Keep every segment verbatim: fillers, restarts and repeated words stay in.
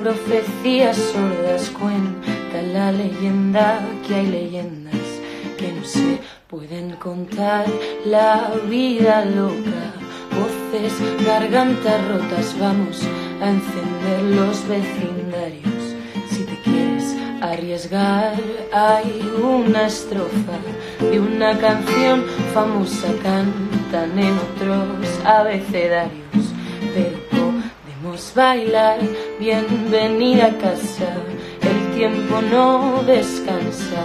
profecías sordas cuenta la leyenda que hay leyendas que no se pueden contar. La vida loca, voces, gargantas rotas, vamos a encender los vecindarios. Si te quieres arriesgar, hay una estrofa de una canción famosa, cantan en otros abecedarios, pero podemos bailar. Bienvenida a casa, el tiempo no descansa.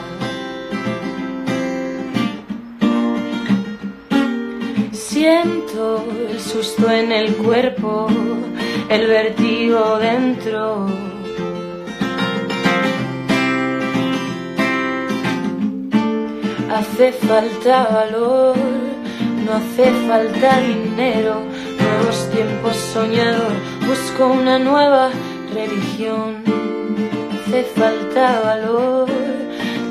Siento el susto en el cuerpo, el vértigo dentro. Hace falta valor, no hace falta dinero, nuevos tiempos soñador, busco una nueva religión. Hace falta valor,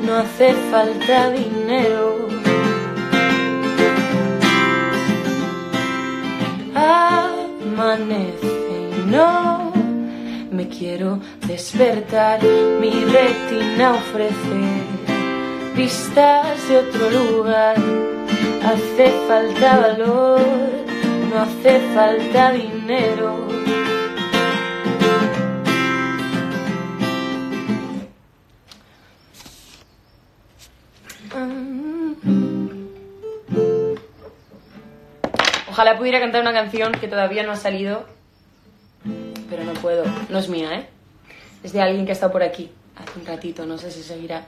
no hace falta dinero. Amanece y no me quiero despertar, mi retina ofrece vistas de otro lugar. Hace falta valor, no hace falta dinero. Ojalá pudiera cantar una canción que todavía no ha salido, pero no puedo. No es mía, ¿eh? Es de alguien que ha estado por aquí hace un ratito, no sé si seguirá.